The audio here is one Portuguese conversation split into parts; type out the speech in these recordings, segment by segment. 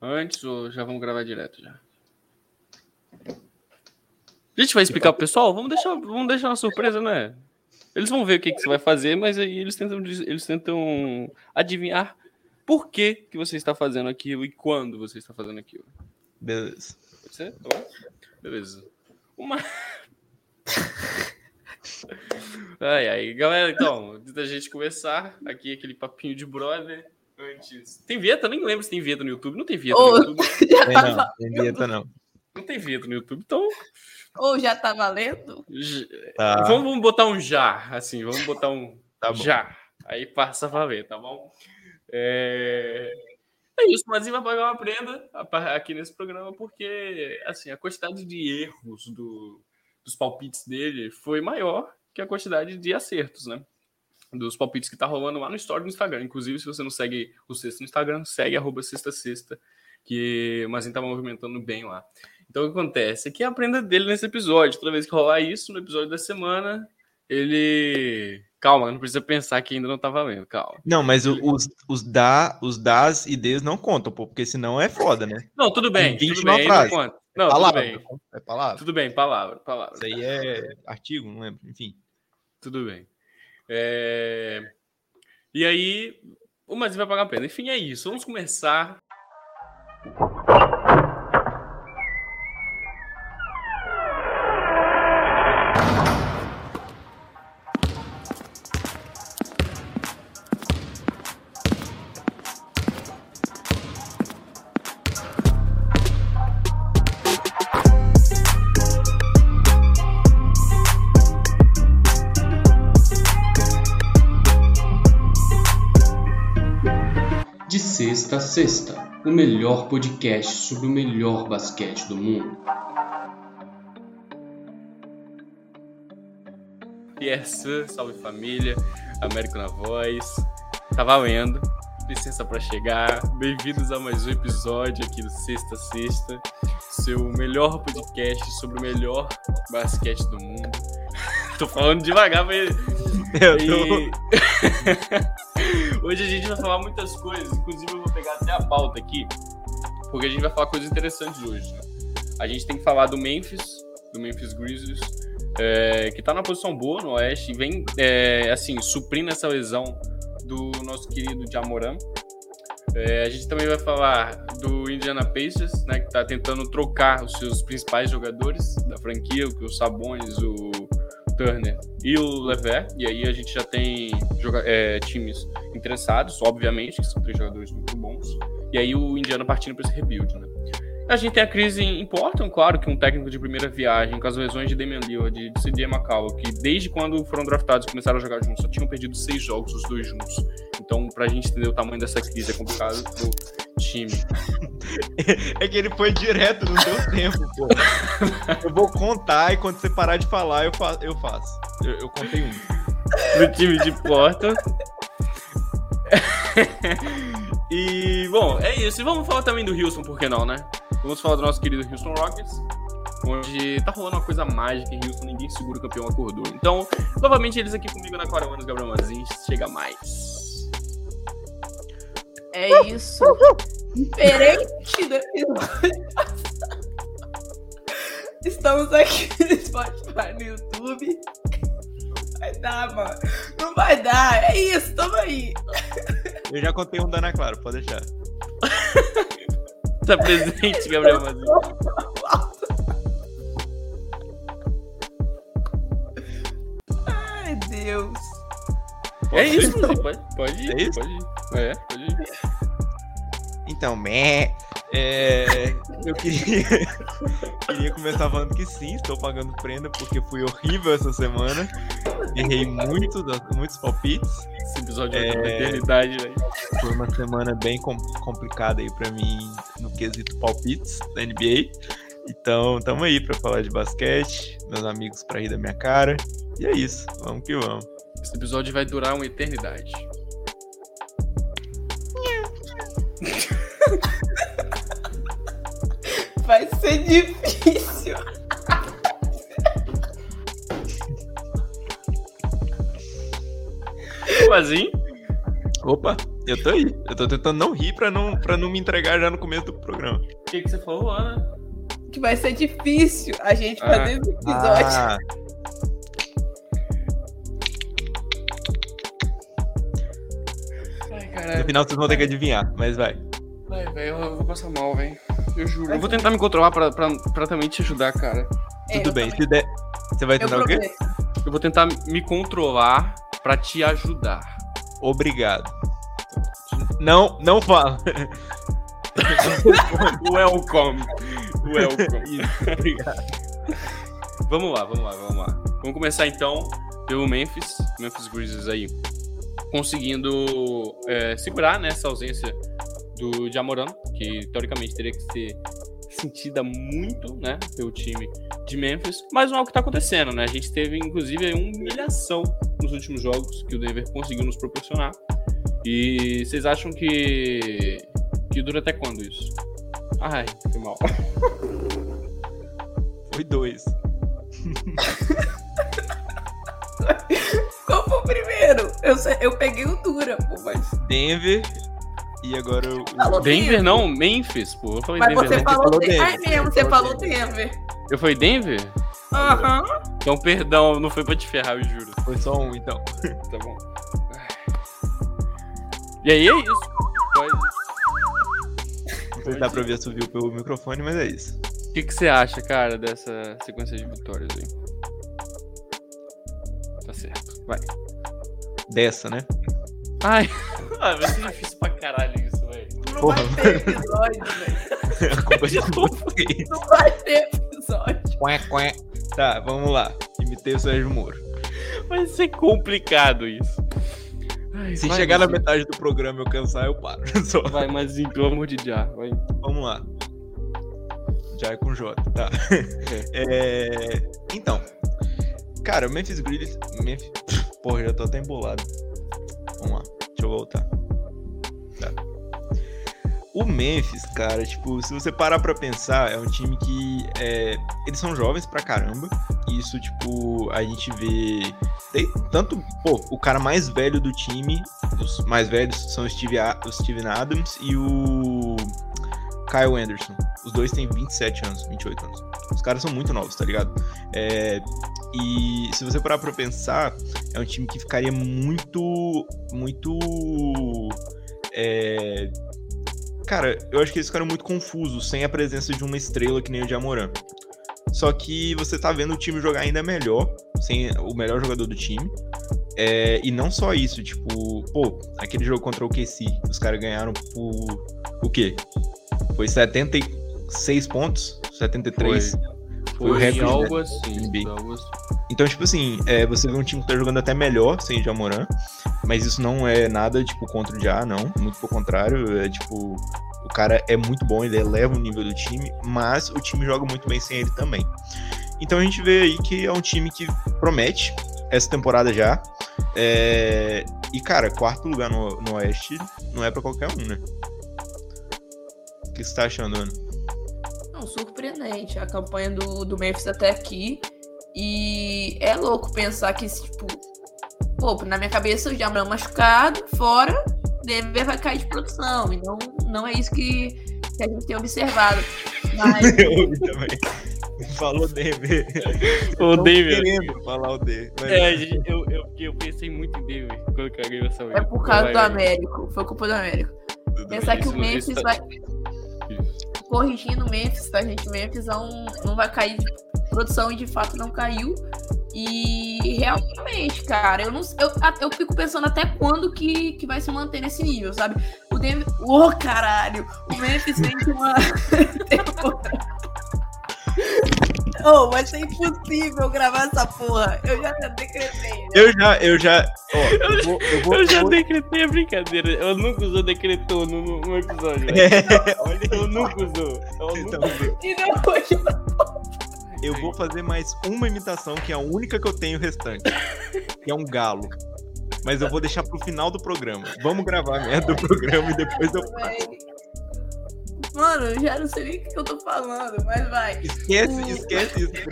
antes ou já vamos gravar direto já? A gente vai explicar pro pessoal? Vamos deixar uma surpresa, né? Eles vão ver o que, que você vai fazer, mas aí eles tentam adivinhar por que você está fazendo aquilo e quando você está fazendo aquilo. Beleza. Pode ser? Tá bom? Beleza. Ai, galera, então, antes da gente começar, aqui aquele papinho de brother. Antes. Tem vinheta? Nem lembro se tem vinheta no YouTube. Não tem vinheta no YouTube. Não tem vinheta no YouTube, então... Ou já tá valendo? Tá. Vamos botar um já, assim, vamos botar um tá já. Aí passa a valer, tá bom? É isso, mas vai pagar uma prenda aqui nesse programa, porque assim, a quantidade de erros dos palpites dele foi maior que a quantidade de acertos, né? Dos palpites que tá rolando lá no story do Instagram. Inclusive, se você não segue o Sexta no Instagram, segue @sexta_sexta, que o Mazinho tava movimentando bem lá. Então, o que acontece é que a prenda dele nesse episódio, toda vez que rolar isso, no episódio da semana, ele... Calma, não precisa pensar que ainda não tá valendo, calma. Não, mas os das e des não contam, pô, porque senão é foda, né? Não, tudo bem, não conta. Não, palavra, tudo bem. É palavra. Tudo bem, palavra. Isso aí é artigo, não lembro, enfim. Tudo bem. E aí, o Mazinho vai pagar a pena. Enfim, é isso, vamos começar... Sexta a Sexta, o melhor podcast sobre o melhor basquete do mundo. Yes, salve família, Américo na voz, tá valendo, licença pra chegar, bem-vindos a mais um episódio aqui do Sexta a Sexta, seu melhor podcast sobre o melhor basquete do mundo. Tô falando devagar, mas... Hoje a gente vai falar muitas coisas, inclusive eu vou pegar até a pauta aqui, porque a gente vai falar coisas interessantes hoje, né? A gente tem que falar do Memphis Grizzlies, que tá na posição boa no Oeste e vem, assim, suprindo essa lesão do nosso querido Ja Morant. A gente também vai falar do Indiana Pacers, né, que tá tentando trocar os seus principais jogadores da franquia, os Sabonis, o Turner e o LeVert, e aí a gente já tem times interessados, obviamente, que são três jogadores muito bons, e aí o Indiana partindo para esse rebuild, né? A gente tem a crise em Portland, claro, que um técnico de primeira viagem, com as lesões de Damian Lillard e de CJ McCollum, que desde quando foram draftados e começaram a jogar juntos, só tinham perdido 6 jogos os dois juntos. Então, pra gente entender o tamanho dessa crise, é complicado pro time. É que ele foi direto, não deu tempo, pô. Eu vou contar e quando você parar de falar, eu faço. Eu contei um. Pro time de Portland. E, bom, é isso. E vamos falar também do Houston, por que não, né? Vamos falar do nosso querido Houston Rockets, onde tá rolando uma coisa mágica em Houston, ninguém segura o campeão acordou. Então, novamente, eles aqui comigo na Quaramanos, Gabriel Manzin, chega mais. É isso. Diferente do episódio passado. Estamos aqui no Spotify, no YouTube. Não vai dar, mano. Não vai dar. É isso, tamo aí. Eu já contei um da Ana Clara, pode deixar. Tá presente, Gabriel Mazinho. Ai, Deus. É isso, pode ir. É isso? Pode ir. É, pode ir. Então, eu queria começar falando que sim, estou pagando prenda porque fui horrível essa semana. Errei muitos palpites. Esse episódio é uma eternidade, velho. Foi uma semana bem complicada aí pra mim no quesito palpites da NBA. Então, tamo aí pra falar de basquete, meus amigos pra rir da minha cara. E é isso, vamos que vamos. Esse episódio vai durar uma eternidade. Vai ser difícil. Mazinho? Opa, Eu tô aí. Eu tô tentando não rir pra não me entregar já no começo do programa. O que você falou, Ana? Que vai ser difícil a gente fazer esse episódio. Ai, caralho. No final vocês vão ter que adivinhar, mas vai. Vai, velho, eu vou passar mal, velho. Eu juro. Eu vou tentar me controlar pra também te ajudar, cara. Tudo bem, também. Se der... Você vai tentar o quê? Eu vou tentar me controlar pra te ajudar. Obrigado. Não fala. Welcome. Isso, obrigado. Vamos lá. Vamos começar então pelo Memphis Grizzlies aí, conseguindo segurar, né, essa ausência do Ja Morant, que teoricamente teria que ser sentida muito, né, pelo time de Memphis, mas não é o que está acontecendo, né? A gente teve inclusive uma humilhação nos últimos jogos que o Denver conseguiu nos proporcionar. E vocês acham que dura até quando isso? Ai, foi mal. Foi 2. Qual foi o primeiro? Eu peguei o dura, pô, mas... Denver e agora o... Denver não, Memphis, pô. Eu falei mas Denver, você falou Denver. Ai, mesmo, você falou Denver. Eu falei Denver? Aham. Uhum. Então, perdão, não foi pra te ferrar, eu juro. Foi só um, então. Tá bom. E aí é isso. Não sei se dá pra ver subiu pelo microfone, mas é isso. O que você acha, cara, dessa sequência de vitórias aí? Tá certo, vai. Dessa, né? Ai, vai ser difícil pra caralho isso, velho. Não vai ter episódio, velho. Não vai ter episódio. Tá, vamos lá. Imitei o Sérgio Moro. Vai ser complicado isso. Ai, se chegar na metade do programa e eu cansar, eu paro. Só. Vai, mas pelo amor de Já. Vai. Vamos lá. Já é com J, tá. Então, cara, o Memphis Grizzlies... Porra, já tô até embolado. Vamos lá, deixa eu voltar. Tá. O Memphis, cara, tipo, se você parar pra pensar, é um time que... eles são jovens pra caramba. E isso, tipo, a gente vê... Tanto, pô, o cara mais velho do time, os mais velhos são o Steven Adams e o Kyle Anderson. Os dois têm 27 anos, 28 anos. Os caras são muito novos, tá ligado? E se você parar pra pensar, é um time que ficaria muito, muito... Cara, eu acho que eles ficaram muito confusos sem a presença de uma estrela que nem o Ja Morant. Só que você tá vendo o time jogar ainda melhor, sem o melhor jogador do time. E não só isso, tipo... Pô, aquele jogo contra o OKC, os caras ganharam por... O quê? Foi 76 pontos? 73? Foi o recorde, algo, né? Assim, algo assim. Então, tipo assim, você vê um time que tá jogando até melhor sem o Ja Morant. Mas isso não é nada, tipo, contra o Ja, não. Muito pelo contrário, é tipo... O cara é muito bom, ele eleva o nível do time, mas o time joga muito bem sem ele também. Então a gente vê aí que é um time que promete essa temporada já. E, cara, 4º lugar no Oeste não é pra qualquer um, né? O que você tá achando, Ana? Não, surpreendente a campanha do Memphis até aqui. E é louco pensar que, tipo... Pô, na minha cabeça o Ja Morant machucado, fora... Denver vai cair de produção, e não é isso que a gente tem observado. Mas... Eu também. Falou Denver. O Denver. Querendo falar o D. Mas... Eu pensei muito em Denver quando caguei essa vez. É por causa do Américo, foi culpa do Américo. Tudo pensar bem, que o Memphis está... vai... Isso. Corrigindo o Memphis, tá, gente? O Memphis não vai cair de produção e de fato não caiu. E realmente, cara, eu fico pensando até quando que vai se manter nesse nível, sabe? O Denver... Ô, caralho! O Memphis vem de uma... Oh, mas é impossível gravar essa porra. Eu já decretei. Né? Eu já decretei a brincadeira. Eu nunca usou decretou no episódio. Olha, eu nunca usou. E não foi... Eu vou fazer mais uma imitação, que é a única que eu tenho restante. Que é um galo. Mas eu vou deixar pro final do programa. Vamos gravar a merda do programa e depois eu faço. Mano, eu já não sei nem o que eu tô falando, mas vai. Esquece isso.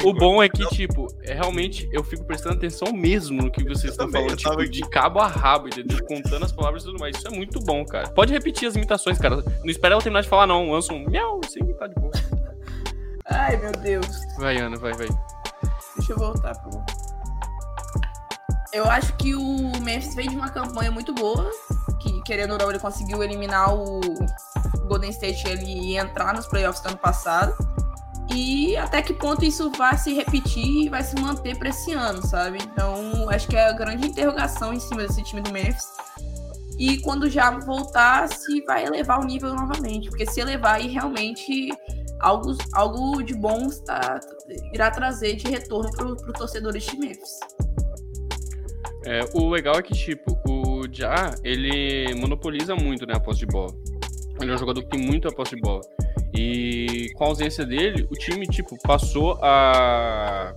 O bom é que, tipo, realmente eu fico prestando atenção mesmo no que vocês estão falando, tipo, de cabo a rabo, entendeu? Contando as palavras e tudo mais. Isso é muito bom, cara. Pode repetir as imitações, cara. Não espera eu terminar de falar, não. Lança um miau, sem imitar de boa. Ai, meu Deus. Vai, Ana, vai. Deixa eu voltar pro... Eu acho que o Memphis veio de uma campanha muito boa, que, querendo ou não, ele conseguiu eliminar o Golden State, ele entrar nos playoffs do ano passado. E até que ponto isso vai se repetir e vai se manter para esse ano, sabe? Então, acho que é a grande interrogação em cima desse time do Memphis. E quando já voltar, se vai elevar o nível novamente. Porque se elevar, aí realmente algo de bom irá trazer de retorno para o torcedor de Memphis. É, o legal é que, tipo, o Ja, ele monopoliza muito, né, a posse de bola. Ele é um jogador que tem muito a posse de bola. E com a ausência dele, o time, tipo, passou a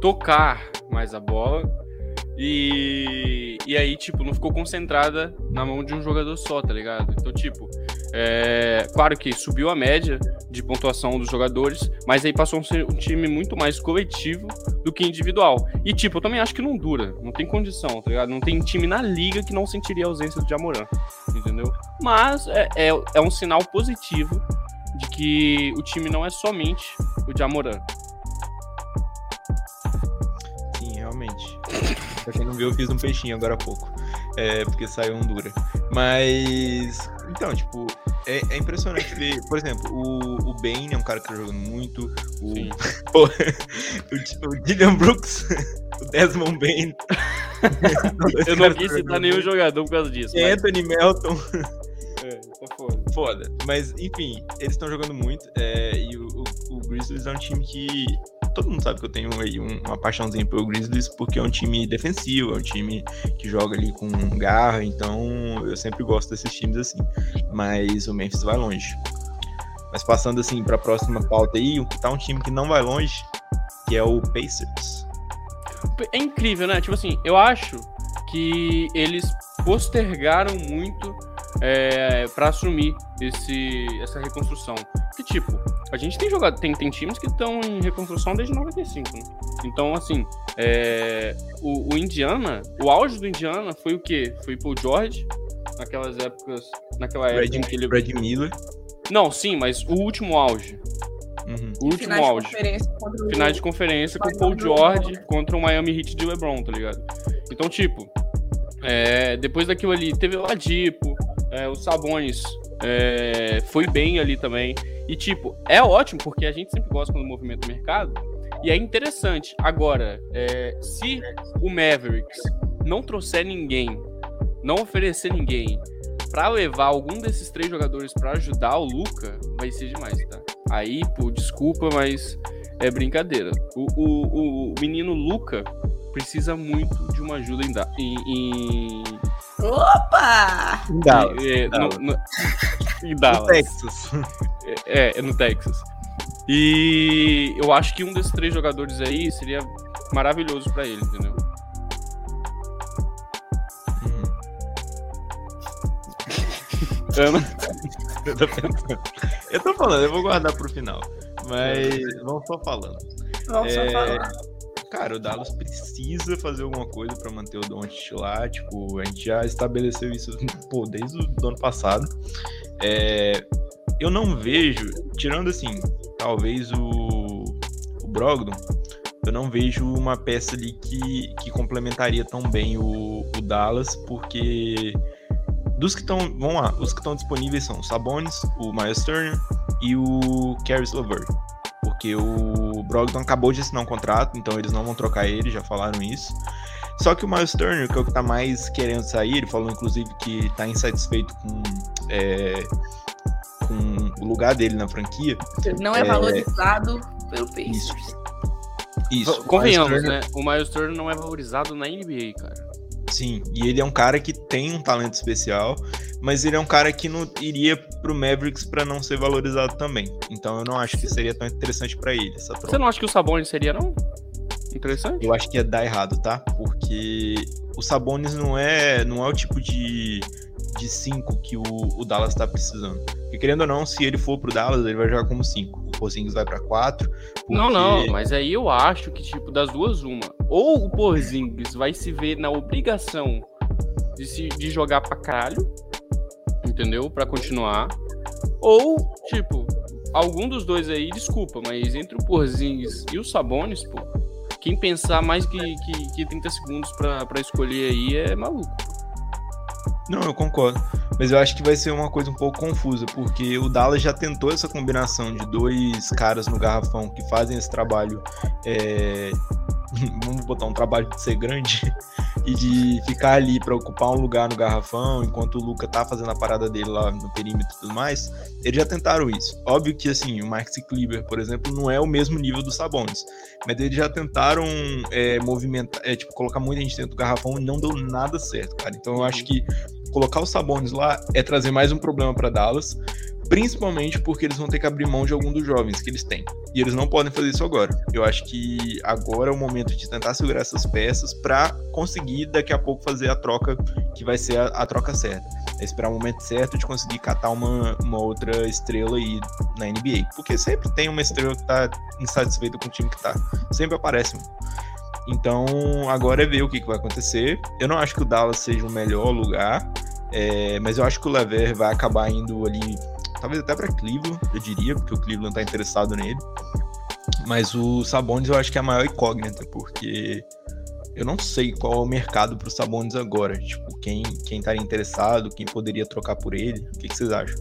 tocar mais a bola. E aí, tipo, não ficou concentrada na mão de um jogador só, tá ligado? Então, tipo, claro que subiu a média de pontuação dos jogadores, mas aí passou a ser um time muito mais coletivo do que individual. E, tipo, eu também acho que não dura, não tem condição, tá ligado? Não tem time na liga que não sentiria a ausência do Ja Morant, entendeu? Mas é um sinal positivo de que o time não é somente o Ja Morant. Sim, realmente. Pra quem não viu, eu fiz um peixinho agora há pouco. Porque saiu Honduras. Mas, então, tipo, é impressionante ver. Por exemplo, o Bane é um cara que tá jogando muito. O Dylan Brooks, o Desmond Bane. Eu não quis citar nenhum jogador por causa disso. Anthony Melton. Tá foda. Mas, enfim, eles estão jogando muito. E o Grizzlies é um time que... Todo mundo sabe que eu tenho aí uma paixãozinha pelo Grizzlies, porque é um time defensivo, é um time que joga ali com garra, então eu sempre gosto desses times assim, mas o Memphis vai longe. Mas passando assim para a próxima pauta aí, tá um time que não vai longe, que é o Pacers. É incrível, né? Tipo assim, eu acho que eles postergaram muito para assumir essa reconstrução. Que tipo, a gente tem jogado, tem times que estão em reconstrução desde 95, né? Então, assim, o Indiana, o auge do Indiana foi o quê? Foi Paul George, naquela época... Brad Miller. Não, sim, mas o último auge. Uhum. O último auge. Finais de conferência com o Paul George contra o Miami Heat de LeBron, tá ligado? Então, tipo, depois daquilo ali, teve o Oladipo, o Sabonis, foi bem ali também. E, tipo, é ótimo, porque a gente sempre gosta do movimento do mercado, e é interessante. Agora, se o Mavericks não trouxer ninguém, não oferecer ninguém, pra levar algum desses três jogadores pra ajudar o Luka, vai ser demais, tá? Aí, pô, desculpa, mas é brincadeira. O menino Luka precisa muito de uma ajuda em... Opa! Em Dallas. Em Dallas. No Texas. É no Texas. E eu acho que um desses três jogadores aí seria maravilhoso pra ele, entendeu? Ana? Eu tô pensando. Eu tô falando, eu vou guardar pro final. Mas vamos só falando. Vamos só falando. Cara, o Dallas precisa fazer alguma coisa pra manter o Doncic lá, tipo, a gente já estabeleceu isso, pô, desde o ano passado. Eu não vejo, tirando assim, talvez o Brogdon, eu não vejo uma peça ali que complementaria tão bem o Dallas, porque dos que estão, vamos lá, os que estão disponíveis são o Sabonis, o Miles Turner e o Caris LeVert. Porque o Brogdon acabou de assinar um contrato, então eles não vão trocar ele, já falaram isso. Só que o Miles Turner, que é o que tá mais querendo sair, ele falou inclusive que tá insatisfeito com o lugar dele na franquia. Não é valorizado pelo Pacers. Isso. Convenhamos, né? O Miles Turner não é valorizado na NBA, cara. Sim, e ele é um cara que tem um talento especial, mas ele é um cara que não iria pro Mavericks pra não ser valorizado também. Então eu não acho que seria tão interessante pra ele essa prova. Você não acha que o Sabonis seria, não? Interessante? Eu acho que ia dar errado, tá? Porque o Sabonis não é o tipo de de 5 que o Dallas tá precisando. Porque querendo ou não, se ele for pro Dallas, ele vai jogar como 5. O Porzingis vai pra 4. Porque... Não, mas aí eu acho que, tipo, das duas, uma. Ou o Porzingis vai se ver na obrigação de jogar pra caralho, entendeu? Pra continuar. Ou, tipo, algum dos dois aí, desculpa, mas entre o Porzingis e o Sabonis, pô, quem pensar mais que 30 segundos pra escolher aí é maluco. Não, eu concordo. Mas eu acho que vai ser uma coisa um pouco confusa, porque o Dallas já tentou essa combinação de dois caras no garrafão que fazem esse trabalho, vamos botar um trabalho de ser grande e de ficar ali para ocupar um lugar no garrafão, enquanto o Luka tá fazendo a parada dele lá no perímetro e tudo mais. Eles já tentaram isso. Óbvio que, assim, o Maxi Kleber, por exemplo, não é o mesmo nível dos Sabonis, mas eles já tentaram movimentar, tipo, colocar muita gente dentro do garrafão e não deu nada certo, cara. Então eu acho que colocar os Sabonis lá é trazer mais um problema para Dallas, principalmente porque eles vão ter que abrir mão de algum dos jovens que eles têm, e eles não podem fazer isso agora. Eu acho que agora é o momento de tentar segurar essas peças para conseguir daqui a pouco fazer a troca que vai ser a troca certa, é esperar o momento certo de conseguir catar uma outra estrela aí na NBA, porque sempre tem uma estrela que tá insatisfeita com o time que tá, sempre aparece um. Então agora é ver o que vai acontecer. Eu não acho que o Dallas seja o melhor lugar, mas eu acho que o LeVert vai acabar indo ali, talvez até para Cleveland, eu diria, porque o Cleveland tá interessado nele. Mas o Sabonis eu acho que é a maior incógnita, porque eu não sei qual é o mercado pro Sabonis agora. Tipo, quem estaria interessado, quem poderia trocar por ele, o que vocês acham?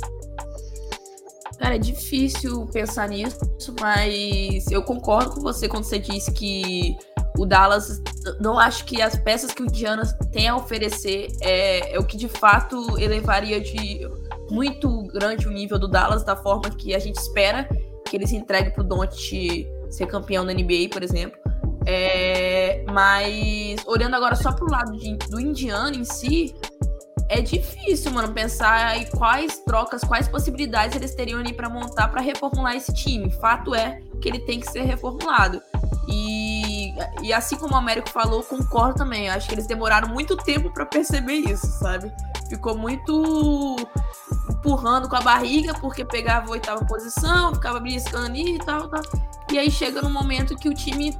Cara, é difícil pensar nisso, mas eu concordo com você quando você disse que o Dallas, não acho que as peças que o Indiana tem a oferecer é o que de fato elevaria de muito grande o nível do Dallas, da forma que a gente espera que ele se entregue pro Doncic ser campeão da NBA, por exemplo. Mas olhando agora só pro lado do Indiana em si, é difícil, mano, pensar em quais trocas, quais possibilidades eles teriam ali pra montar, pra reformular esse time. Fato é que ele tem que ser reformulado. E assim como o Américo falou, concordo também. Acho que eles demoraram muito tempo pra perceber isso, sabe? Ficou muito empurrando com a barriga, porque pegava a 8ª posição, ficava briscando ali e tal. E aí chega num momento que o time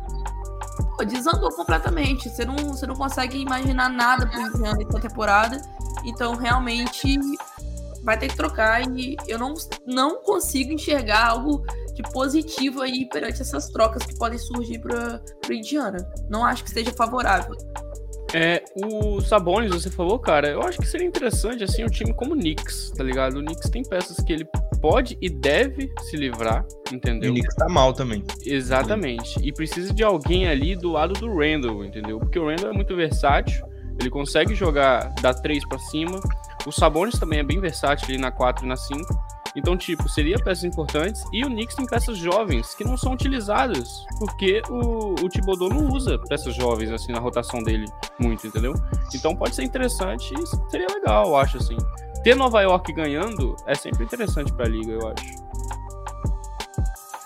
desandou completamente. Você não consegue imaginar nada pro Indiana nessa temporada. Então, realmente, vai ter que trocar. E eu não consigo enxergar algo de positivo aí perante essas trocas que podem surgir para o Indiana. Não acho que seja favorável. O Sabonis, você falou, cara, eu acho que seria interessante, assim, um time como o Knicks, tá ligado? O Knicks tem peças que ele pode e deve se livrar, entendeu? E o Knicks tá mal também. Exatamente. E precisa de alguém ali do lado do Randall, entendeu? Porque o Randall é muito versátil, ele consegue jogar da 3 pra cima. O Sabonis também é bem versátil ali na 4 e na 5. Então, tipo, seria peças importantes. E o Knicks tem peças jovens que não são utilizadas, porque o Thibodeau não usa peças jovens, assim, na rotação dele muito, entendeu? Então pode ser interessante e seria legal, eu acho, assim. Ter Nova York ganhando é sempre interessante pra liga, eu acho.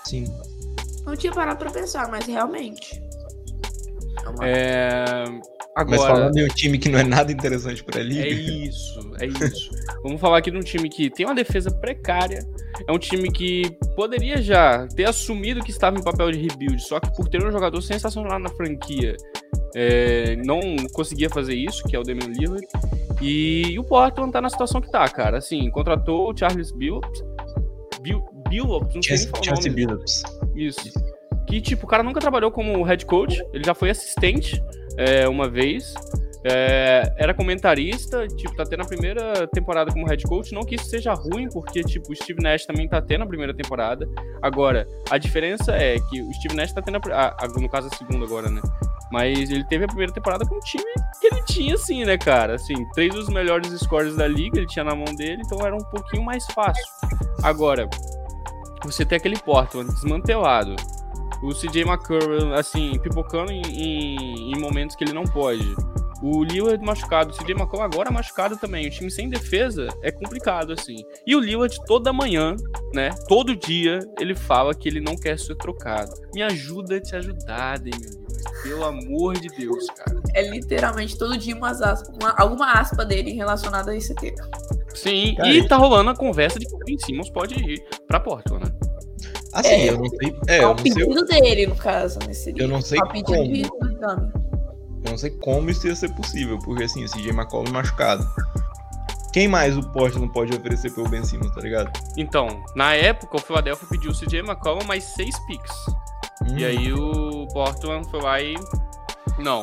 Sim. Não tinha parado pra pensar, mas realmente... Agora, mas falando em um time que não é nada interessante pra liga. É isso. Vamos falar aqui de um time que tem uma defesa precária. É um time que poderia já ter assumido que estava em papel de rebuild, só que por ter um jogador sensacional na franquia, não conseguia fazer isso, que é o Damian Lillard. E o Portland tá na situação que tá, cara. Assim, contratou o Charles Billups, não sei se falar o nome. Billups. Isso. Que, tipo, o cara nunca trabalhou como head coach, ele já foi assistente. Uma vez, era comentarista, tipo, tá tendo a primeira temporada como head coach, não que isso seja ruim, porque, tipo, o Steve Nash também tá tendo a primeira temporada. Agora, a diferença é que o Steve Nash tá tendo no caso, a segunda agora, né? Mas ele teve a primeira temporada com um time que ele tinha, assim, né, cara? Assim, 3 dos melhores scorers da liga, ele tinha na mão dele, então era um pouquinho mais fácil. Agora, você tem aquele Portland desmantelado, o CJ McCollum, assim, pipocando em momentos que ele não pode. O Lillard machucado, o CJ McCollum agora machucado também. O time sem defesa é complicado, assim. E o Lillard toda manhã, né, todo dia, ele fala que ele não quer ser trocado. Me ajuda a te ajudar, Damian Lillard. Pelo amor de Deus, cara. É literalmente todo dia alguma aspa dele relacionada a esse tema. Sim, cara, e tá rolando a conversa de que o Ben Simmons pode ir pra Portland, né? Assim, eu não sei... Ao pedido dele, no caso, nesse dia. Eu não sei como isso ia ser possível, porque assim, o CJ McCollum machucado. Quem mais o Portland não pode oferecer pelo Ben Simmons, tá ligado? Então, na época, o Philadelphia pediu o CJ McCollum mais 6 picks. E aí o Portland foi lá e... Não.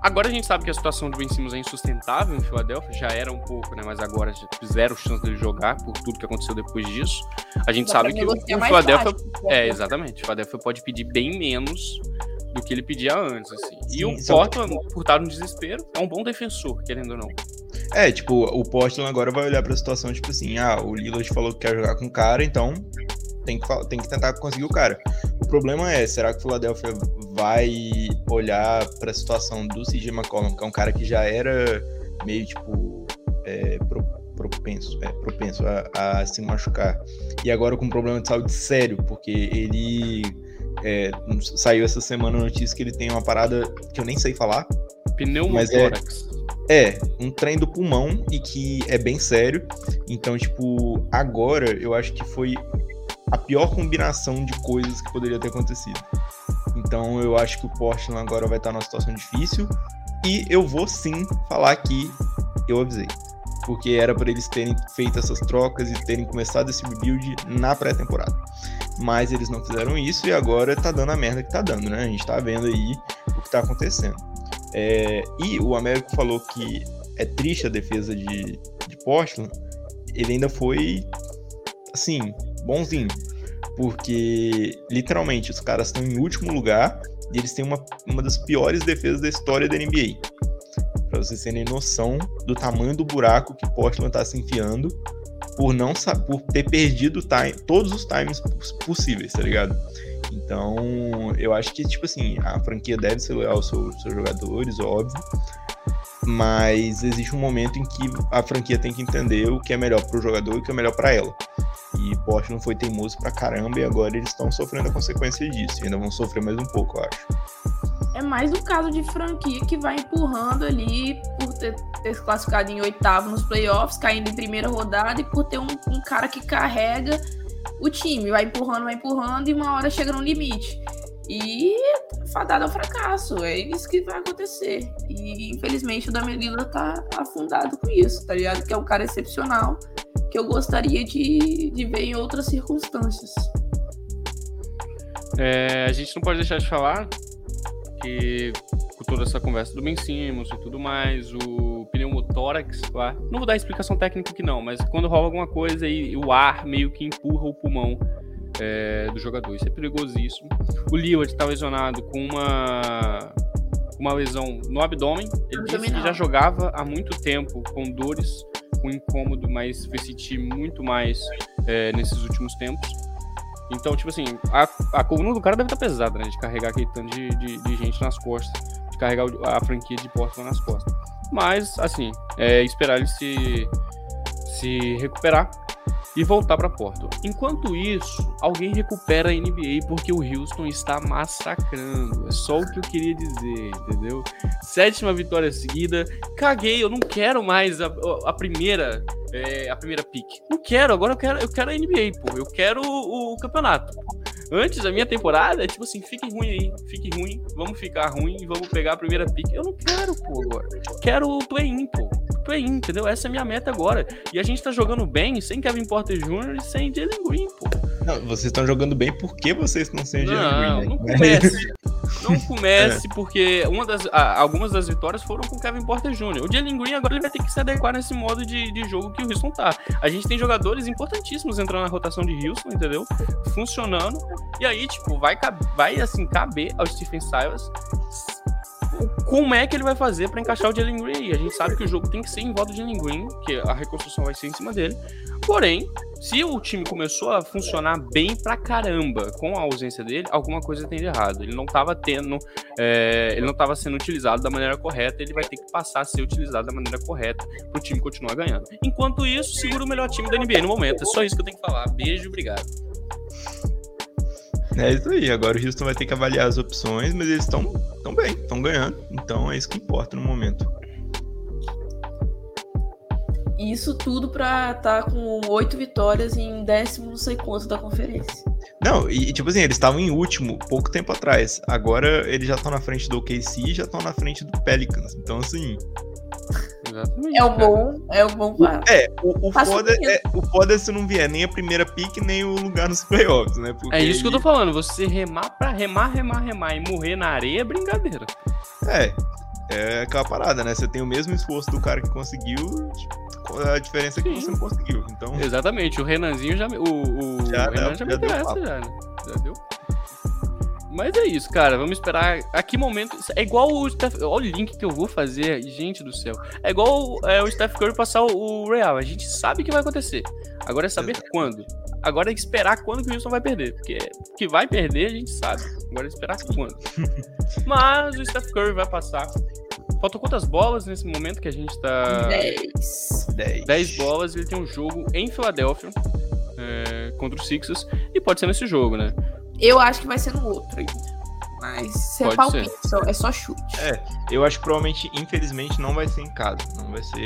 Agora a gente sabe que a situação do Ben Simmons é insustentável em Philadelphia, já era um pouco, né? Mas agora fizeram chance dele jogar por tudo que aconteceu depois disso. A gente sabe que o Philadelphia... Exatamente. O Philadelphia pode pedir bem menos do que ele pedia antes, assim. Sim, e o Portland, por estar no desespero, é um bom defensor, querendo ou não. É, tipo, o Portland agora vai olhar pra situação, tipo assim, o Lillard falou que quer jogar com o cara, então tem que tentar conseguir o cara. O problema é, será que o Philadelphia vai olhar pra situação do CJ McCollum, que é um cara que já era meio, tipo, propenso a se machucar. E agora com um problema de saúde sério, porque ele... saiu essa semana a notícia que ele tem uma parada que eu nem sei falar. Pneumotórax. Um trem do pulmão e que é bem sério. Então, tipo, agora eu acho que foi a pior combinação de coisas que poderia ter acontecido. Então eu acho que o Portland agora vai estar numa situação difícil. E eu vou sim falar que eu avisei. Porque era para eles terem feito essas trocas e terem começado esse rebuild na pré-temporada. Mas eles não fizeram isso e agora tá dando a merda que tá dando, né? A gente tá vendo aí o que tá acontecendo. E o Américo falou que é triste a defesa de Portland. Ele ainda foi, assim, bonzinho. Porque, literalmente, os caras estão em último lugar e eles têm uma das piores defesas da história da NBA. Pra vocês terem noção do tamanho do buraco que Portland tá se enfiando por ter perdido todos os times possíveis, tá ligado? Então, eu acho que, tipo assim, a franquia deve ser leal aos seus jogadores, óbvio, mas existe um momento em que a franquia tem que entender o que é melhor pro jogador e o que é melhor pra ela. E Portland foi teimoso pra caramba e agora eles estão sofrendo a consequência disso. E ainda vão sofrer mais um pouco, eu acho. É mais um caso de franquia que vai empurrando ali por ter se classificado em 8º nos playoffs, caindo em 1ª rodada e por ter um cara que carrega o time. Vai empurrando e uma hora chega no limite. E fadado ao fracasso. É isso que vai acontecer. E infelizmente o Damian Lillard tá afundado com isso, tá ligado? Que é um cara excepcional que eu gostaria de ver em outras circunstâncias. A gente não pode deixar de falar... que com toda essa conversa do Ben Simmons e tudo mais, o pneumotórax lá, não vou dar explicação técnica aqui não, mas quando rola alguma coisa aí, o ar meio que empurra o pulmão do jogador, isso é perigosíssimo. O Lillard estava lesionado com uma lesão no abdômen, ele disse que já jogava há muito tempo com dores, com incômodo, mas foi sentir muito mais nesses últimos tempos. Então, tipo assim, a coluna do cara deve estar pesada, né? De carregar aquele tanto de gente nas costas, de carregar a franquia de Portland nas costas. Mas, assim, esperar ele se recuperar e voltar pra Portland. Enquanto isso, alguém recupera a NBA porque o Houston está massacrando. É só o que eu queria dizer, entendeu? 7ª vitória seguida. Caguei, eu não quero mais a primeira pique. Não quero, agora eu quero a NBA, pô. Eu quero o campeonato. Antes, a minha temporada, é tipo assim, fique ruim, vamos ficar ruim e vamos pegar a primeira pique. Eu não quero, pô, agora. Quero o play-in, pô. Play-in, entendeu? Essa é a minha meta agora. E a gente tá jogando bem, sem Kevin Porter Jr. e sem Jalen Green, pô. Não, vocês estão jogando bem porque vocês estão sem Jalen Green. Não, não comece, porque algumas das vitórias foram com Kevin Porter Jr. O Jalen Green agora ele vai ter que se adequar nesse modo de jogo que o Houston tá. A gente tem jogadores importantíssimos entrando na rotação de Houston, entendeu? Funcionando. E aí, tipo, vai assim, caber ao Stephen Silas como é que ele vai fazer pra encaixar o Jalen Green aí. A gente sabe que o jogo tem que ser em volta do Jalen Green, que a reconstrução vai ser em cima dele. Porém, se o time começou a funcionar bem pra caramba com a ausência dele, alguma coisa tem de errado. Ele não estava sendo utilizado da maneira correta, ele vai ter que passar a ser utilizado da maneira correta pro time continuar ganhando. Enquanto isso, segura o melhor time da NBA no momento. É só isso que eu tenho que falar. Beijo, obrigado. É isso aí, agora o Houston vai ter que avaliar as opções, mas eles estão estão bem, estão ganhando. Então é isso que importa no momento. Isso tudo pra estar com 8 vitórias em 10º não sei quanto da conferência. Não, e tipo assim, eles estavam em último pouco tempo atrás. Agora eles já estão na frente do OKC e já estão na frente do Pelicans. Então assim... Exatamente, é o bom para... É, o foda é se não vier nem a primeira pick, nem o lugar nos playoffs, né? Porque é isso que eu tô falando, você remar pra remar e morrer na areia é brincadeira. É aquela parada, né? Você tem o mesmo esforço do cara que conseguiu, a diferença é que você não conseguiu. Então... Exatamente, o Renanzinho já... O Renan já deu. Mas é isso, cara, vamos esperar a que momento... É igual o Steph... Olha o link que eu vou fazer, gente do céu. É igual o Steph Curry passar o Ray Allen. A gente sabe que vai acontecer. Agora é saber quando. Agora é esperar quando que o Houston vai perder. Porque que vai perder, a gente sabe. Agora é esperar quando. Mas o Steph Curry vai passar. Faltam quantas bolas nesse momento que a gente tá... 10 bolas. Ele tem um jogo em Filadélfia contra os Sixers. E pode ser nesse jogo, né? Eu acho que vai ser no outro ainda. Mas se é palpite, é só chute. É, eu acho que provavelmente, infelizmente, não vai ser em casa. Não vai ser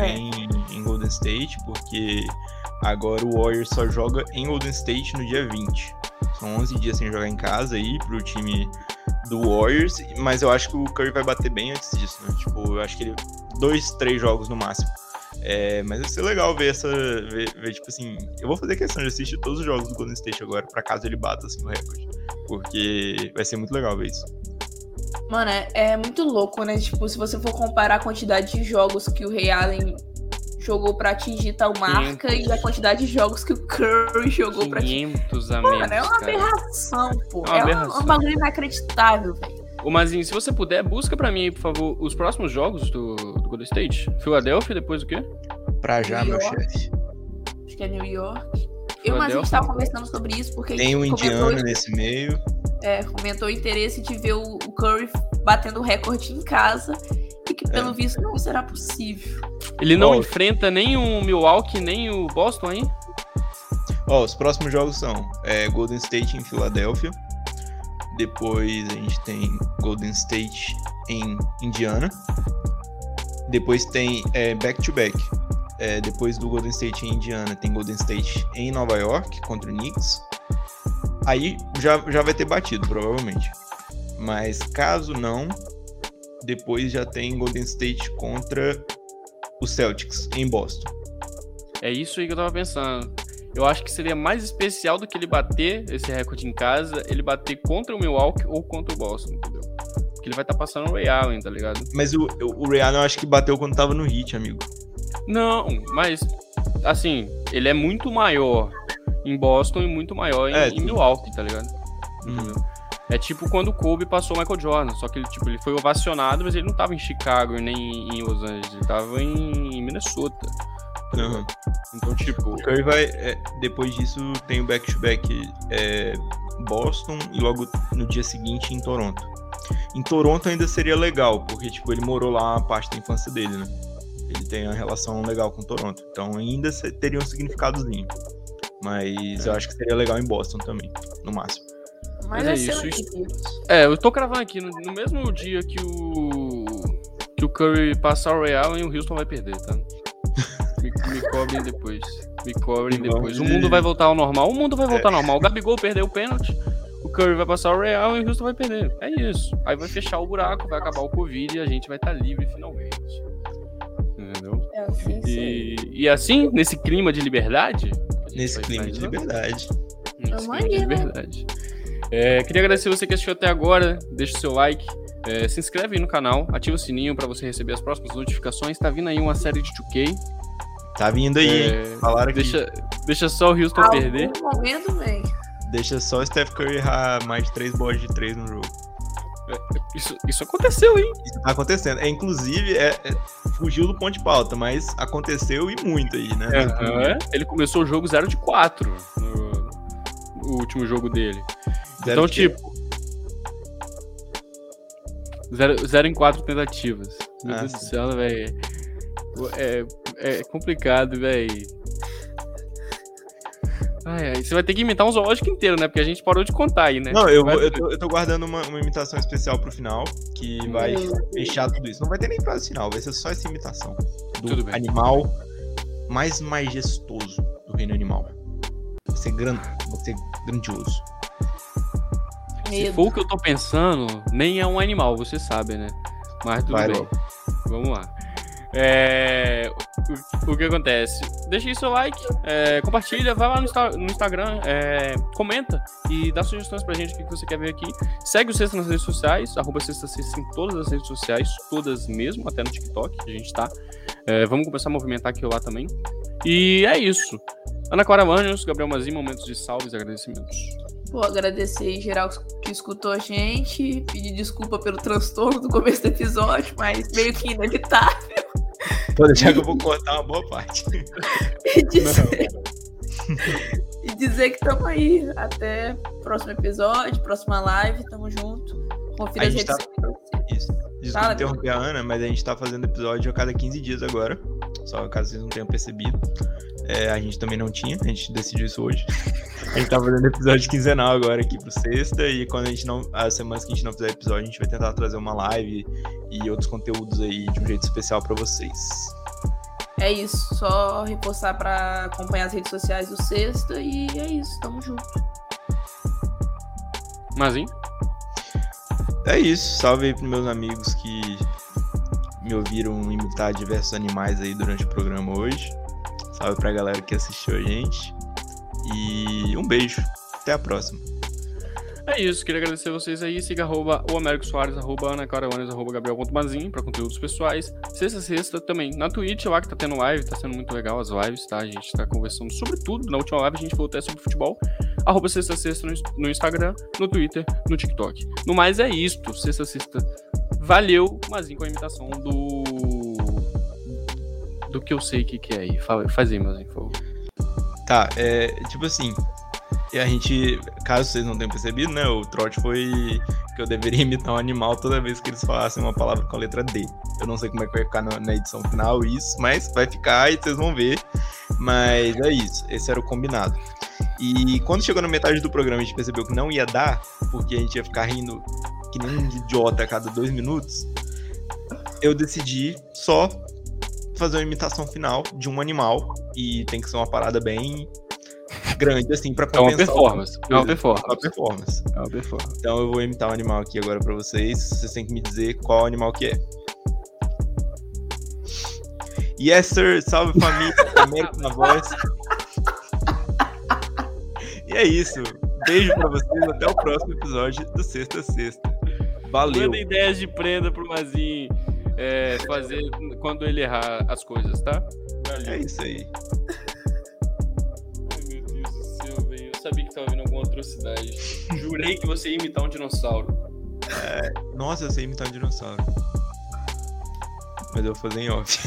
em Golden State, porque agora o Warriors só joga em Golden State no dia 20. São 11 dias sem jogar em casa aí pro time do Warriors. Mas eu acho que o Curry vai bater bem antes disso, né? Tipo, eu acho que ele 2-3 jogos no máximo. É, mas vai ser legal ver tipo assim, eu vou fazer questão de assistir todos os jogos do Golden State agora, pra caso ele bata, assim, o recorde. Porque vai ser muito legal ver isso. Mano, é muito louco, né? Tipo, se você for comparar a quantidade de jogos que o Ray Allen jogou pra atingir tal marca 500. E a quantidade de jogos que o Curry jogou pra atingir. 500 a menos, mano, é uma aberração, pô. É um bagulho inacreditável, velho. Ô, Mazinho, se você puder, busca pra mim, por favor, os próximos jogos do Golden State. Philadelphia, depois o quê? Pra já, meu chefe. Acho que é New York. Eu, Mazinho, estava conversando sobre isso, porque... Tem um Indiana nesse meio. É, comentou o interesse de ver o Curry batendo o recorde em casa e que, pelo visto, não será possível. Ele não enfrenta nem o Milwaukee, nem o Boston, hein? Os próximos jogos são Golden State em Philadelphia. Depois a gente tem Golden State em Indiana. Depois tem back-to-back. Depois do Golden State em Indiana, tem Golden State em Nova York contra o Knicks. Aí já vai ter batido, provavelmente. Mas caso não, depois já tem Golden State contra os Celtics em Boston. É isso aí que eu tava pensando. Eu acho que seria mais especial do que ele bater esse recorde em casa, ele bater contra o Milwaukee ou contra o Boston, entendeu? Porque ele vai estar passando o Ray Allen, tá ligado? Mas o Ray Allen eu acho que bateu quando tava no Heat, amigo. Não, mas, assim, ele é muito maior em Boston e muito maior em Milwaukee, tá ligado? Entendeu? É tipo quando o Kobe passou o Michael Jordan, só que ele foi ovacionado, mas ele não tava em Chicago nem em Los Angeles, ele tava em Minnesota. Uhum. Então, tipo... O Curry vai... depois disso, tem o back-to-back Boston e logo no dia seguinte em Toronto. Em Toronto ainda seria legal, porque, tipo, ele morou lá a parte da infância dele, né? Ele tem uma relação legal com Toronto. Então, ainda teria um significadozinho. Mas eu acho que seria legal em Boston também, no máximo. Mas é isso. Eu tô cravando aqui. No mesmo dia que o Curry passar o Ray Allen, o Houston vai perder, tá? Me cobrem depois. O mundo vai voltar ao normal. O Gabigol perdeu o pênalti. O Curry vai passar o Real e o Houston vai perder. É isso. Aí vai fechar o buraco, vai acabar o Covid e a gente vai estar livre finalmente. Entendeu? É assim, e assim, nesse clima de liberdade... Nesse clima de liberdade. Queria agradecer você que assistiu até agora. Deixa o seu like. Se inscreve aí no canal. Ativa o sininho para você receber as próximas notificações. Tá vindo aí uma série de 2K. Tá vindo aí, hein? Falaram que... Deixa só o Houston perder. Momento, deixa só o Steph Curry errar mais de 3 bolas de 3 no jogo. Isso aconteceu, hein? Isso tá acontecendo. Inclusive, fugiu do ponto de pauta, mas aconteceu e muito aí, né? Ele começou o jogo 0 de 4 no último jogo dele. Então, tipo... 0 em 4 tentativas. Meu Deus do céu, velho. É complicado, velho. Você vai ter que imitar um zoológico inteiro, né? Porque a gente parou de contar aí, né? Não, eu tô guardando uma imitação especial pro final, que vai fechar tudo isso. Não vai ter nem frase final, vai ser só essa imitação do animal mais majestoso do reino animal. Vai ser grandioso. Se for o que eu tô pensando, nem é um animal, você sabe, né? Mas tudo vai bem. Logo. Vamos lá. O que acontece? Deixa aí seu like, compartilha, vai lá no Instagram, comenta e dá sugestões pra gente o que você quer ver aqui. Segue o Sexta nas redes sociais, @Sexta em todas as redes sociais, todas mesmo, até no TikTok, a gente tá. Vamos começar a movimentar aqui lá também. E é isso. Ana Clara Manjos, Gabriel Mazin, momentos de salves e agradecimentos. Pô, agradecer em geral que escutou a gente, pedir desculpa pelo transtorno do começo do episódio, mas meio que inevitável. Pode deixar que eu vou cortar uma boa parte. E dizer que estamos aí. Até próximo episódio, próxima live. Tamo junto. Confira as redes sociais. Desculpa interromper a Ana, mas a gente tá fazendo episódio a cada 15 dias agora. Só caso vocês não tenham percebido. A gente também não tinha, a gente decidiu isso hoje. A gente tá fazendo episódio quinzenal agora aqui pro Sexta. E quando as semanas que a gente não fizer episódio, a gente vai tentar trazer uma live e outros conteúdos aí de um jeito especial pra vocês. É isso, só reforçar pra acompanhar as redes sociais do Sexta. E é isso, tamo junto. Mazinho? É isso, salve aí pros meus amigos que me ouviram imitar diversos animais aí durante o programa hoje. Salve pra galera que assistiu a gente. E um beijo. Até a próxima. É isso. Queria agradecer vocês aí. Siga @oamericosoares, @anacaraones, @gabriel.mazin pra conteúdos pessoais. Sexta também. Na Twitch lá que tá tendo live. Tá sendo muito legal as lives, tá? A gente tá conversando sobre tudo. Na última live a gente falou até sobre futebol. @sexta no Instagram, no Twitter, no TikTok. No mais é isto. Sexta. Valeu, Mazin, com a imitação do que eu sei o que é aí. Faz aí, Mazin, por favor. Tá, tipo assim, a gente, caso vocês não tenham percebido, né, o trote foi que eu deveria imitar um animal toda vez que eles falassem uma palavra com a letra D. Eu não sei como é que vai ficar na edição final isso, mas vai ficar e vocês vão ver. Mas é isso, esse era o combinado. E quando chegou na metade do programa a gente percebeu que não ia dar, porque a gente ia ficar rindo que nem um idiota a cada 2 minutos, eu decidi só fazer uma imitação final de um animal e tem que ser uma parada bem grande, assim, pra compensar. É uma performance. Então eu vou imitar um animal aqui agora pra vocês. Vocês têm que me dizer qual animal que é. Yes, sir! Salve, família! América na voz. E é isso. Beijo pra vocês. Até o próximo episódio do Sexta a Sexta. Valeu! Manda ideias de prenda pro Mazinho. Fazer quando ele errar as coisas, tá? Valeu. É isso aí. Ai, meu Deus do céu, velho. Eu sabia que tava vindo alguma atrocidade. Jurei que você ia imitar um dinossauro. Nossa, eu sei imitar um dinossauro. Mas eu vou fazer em off.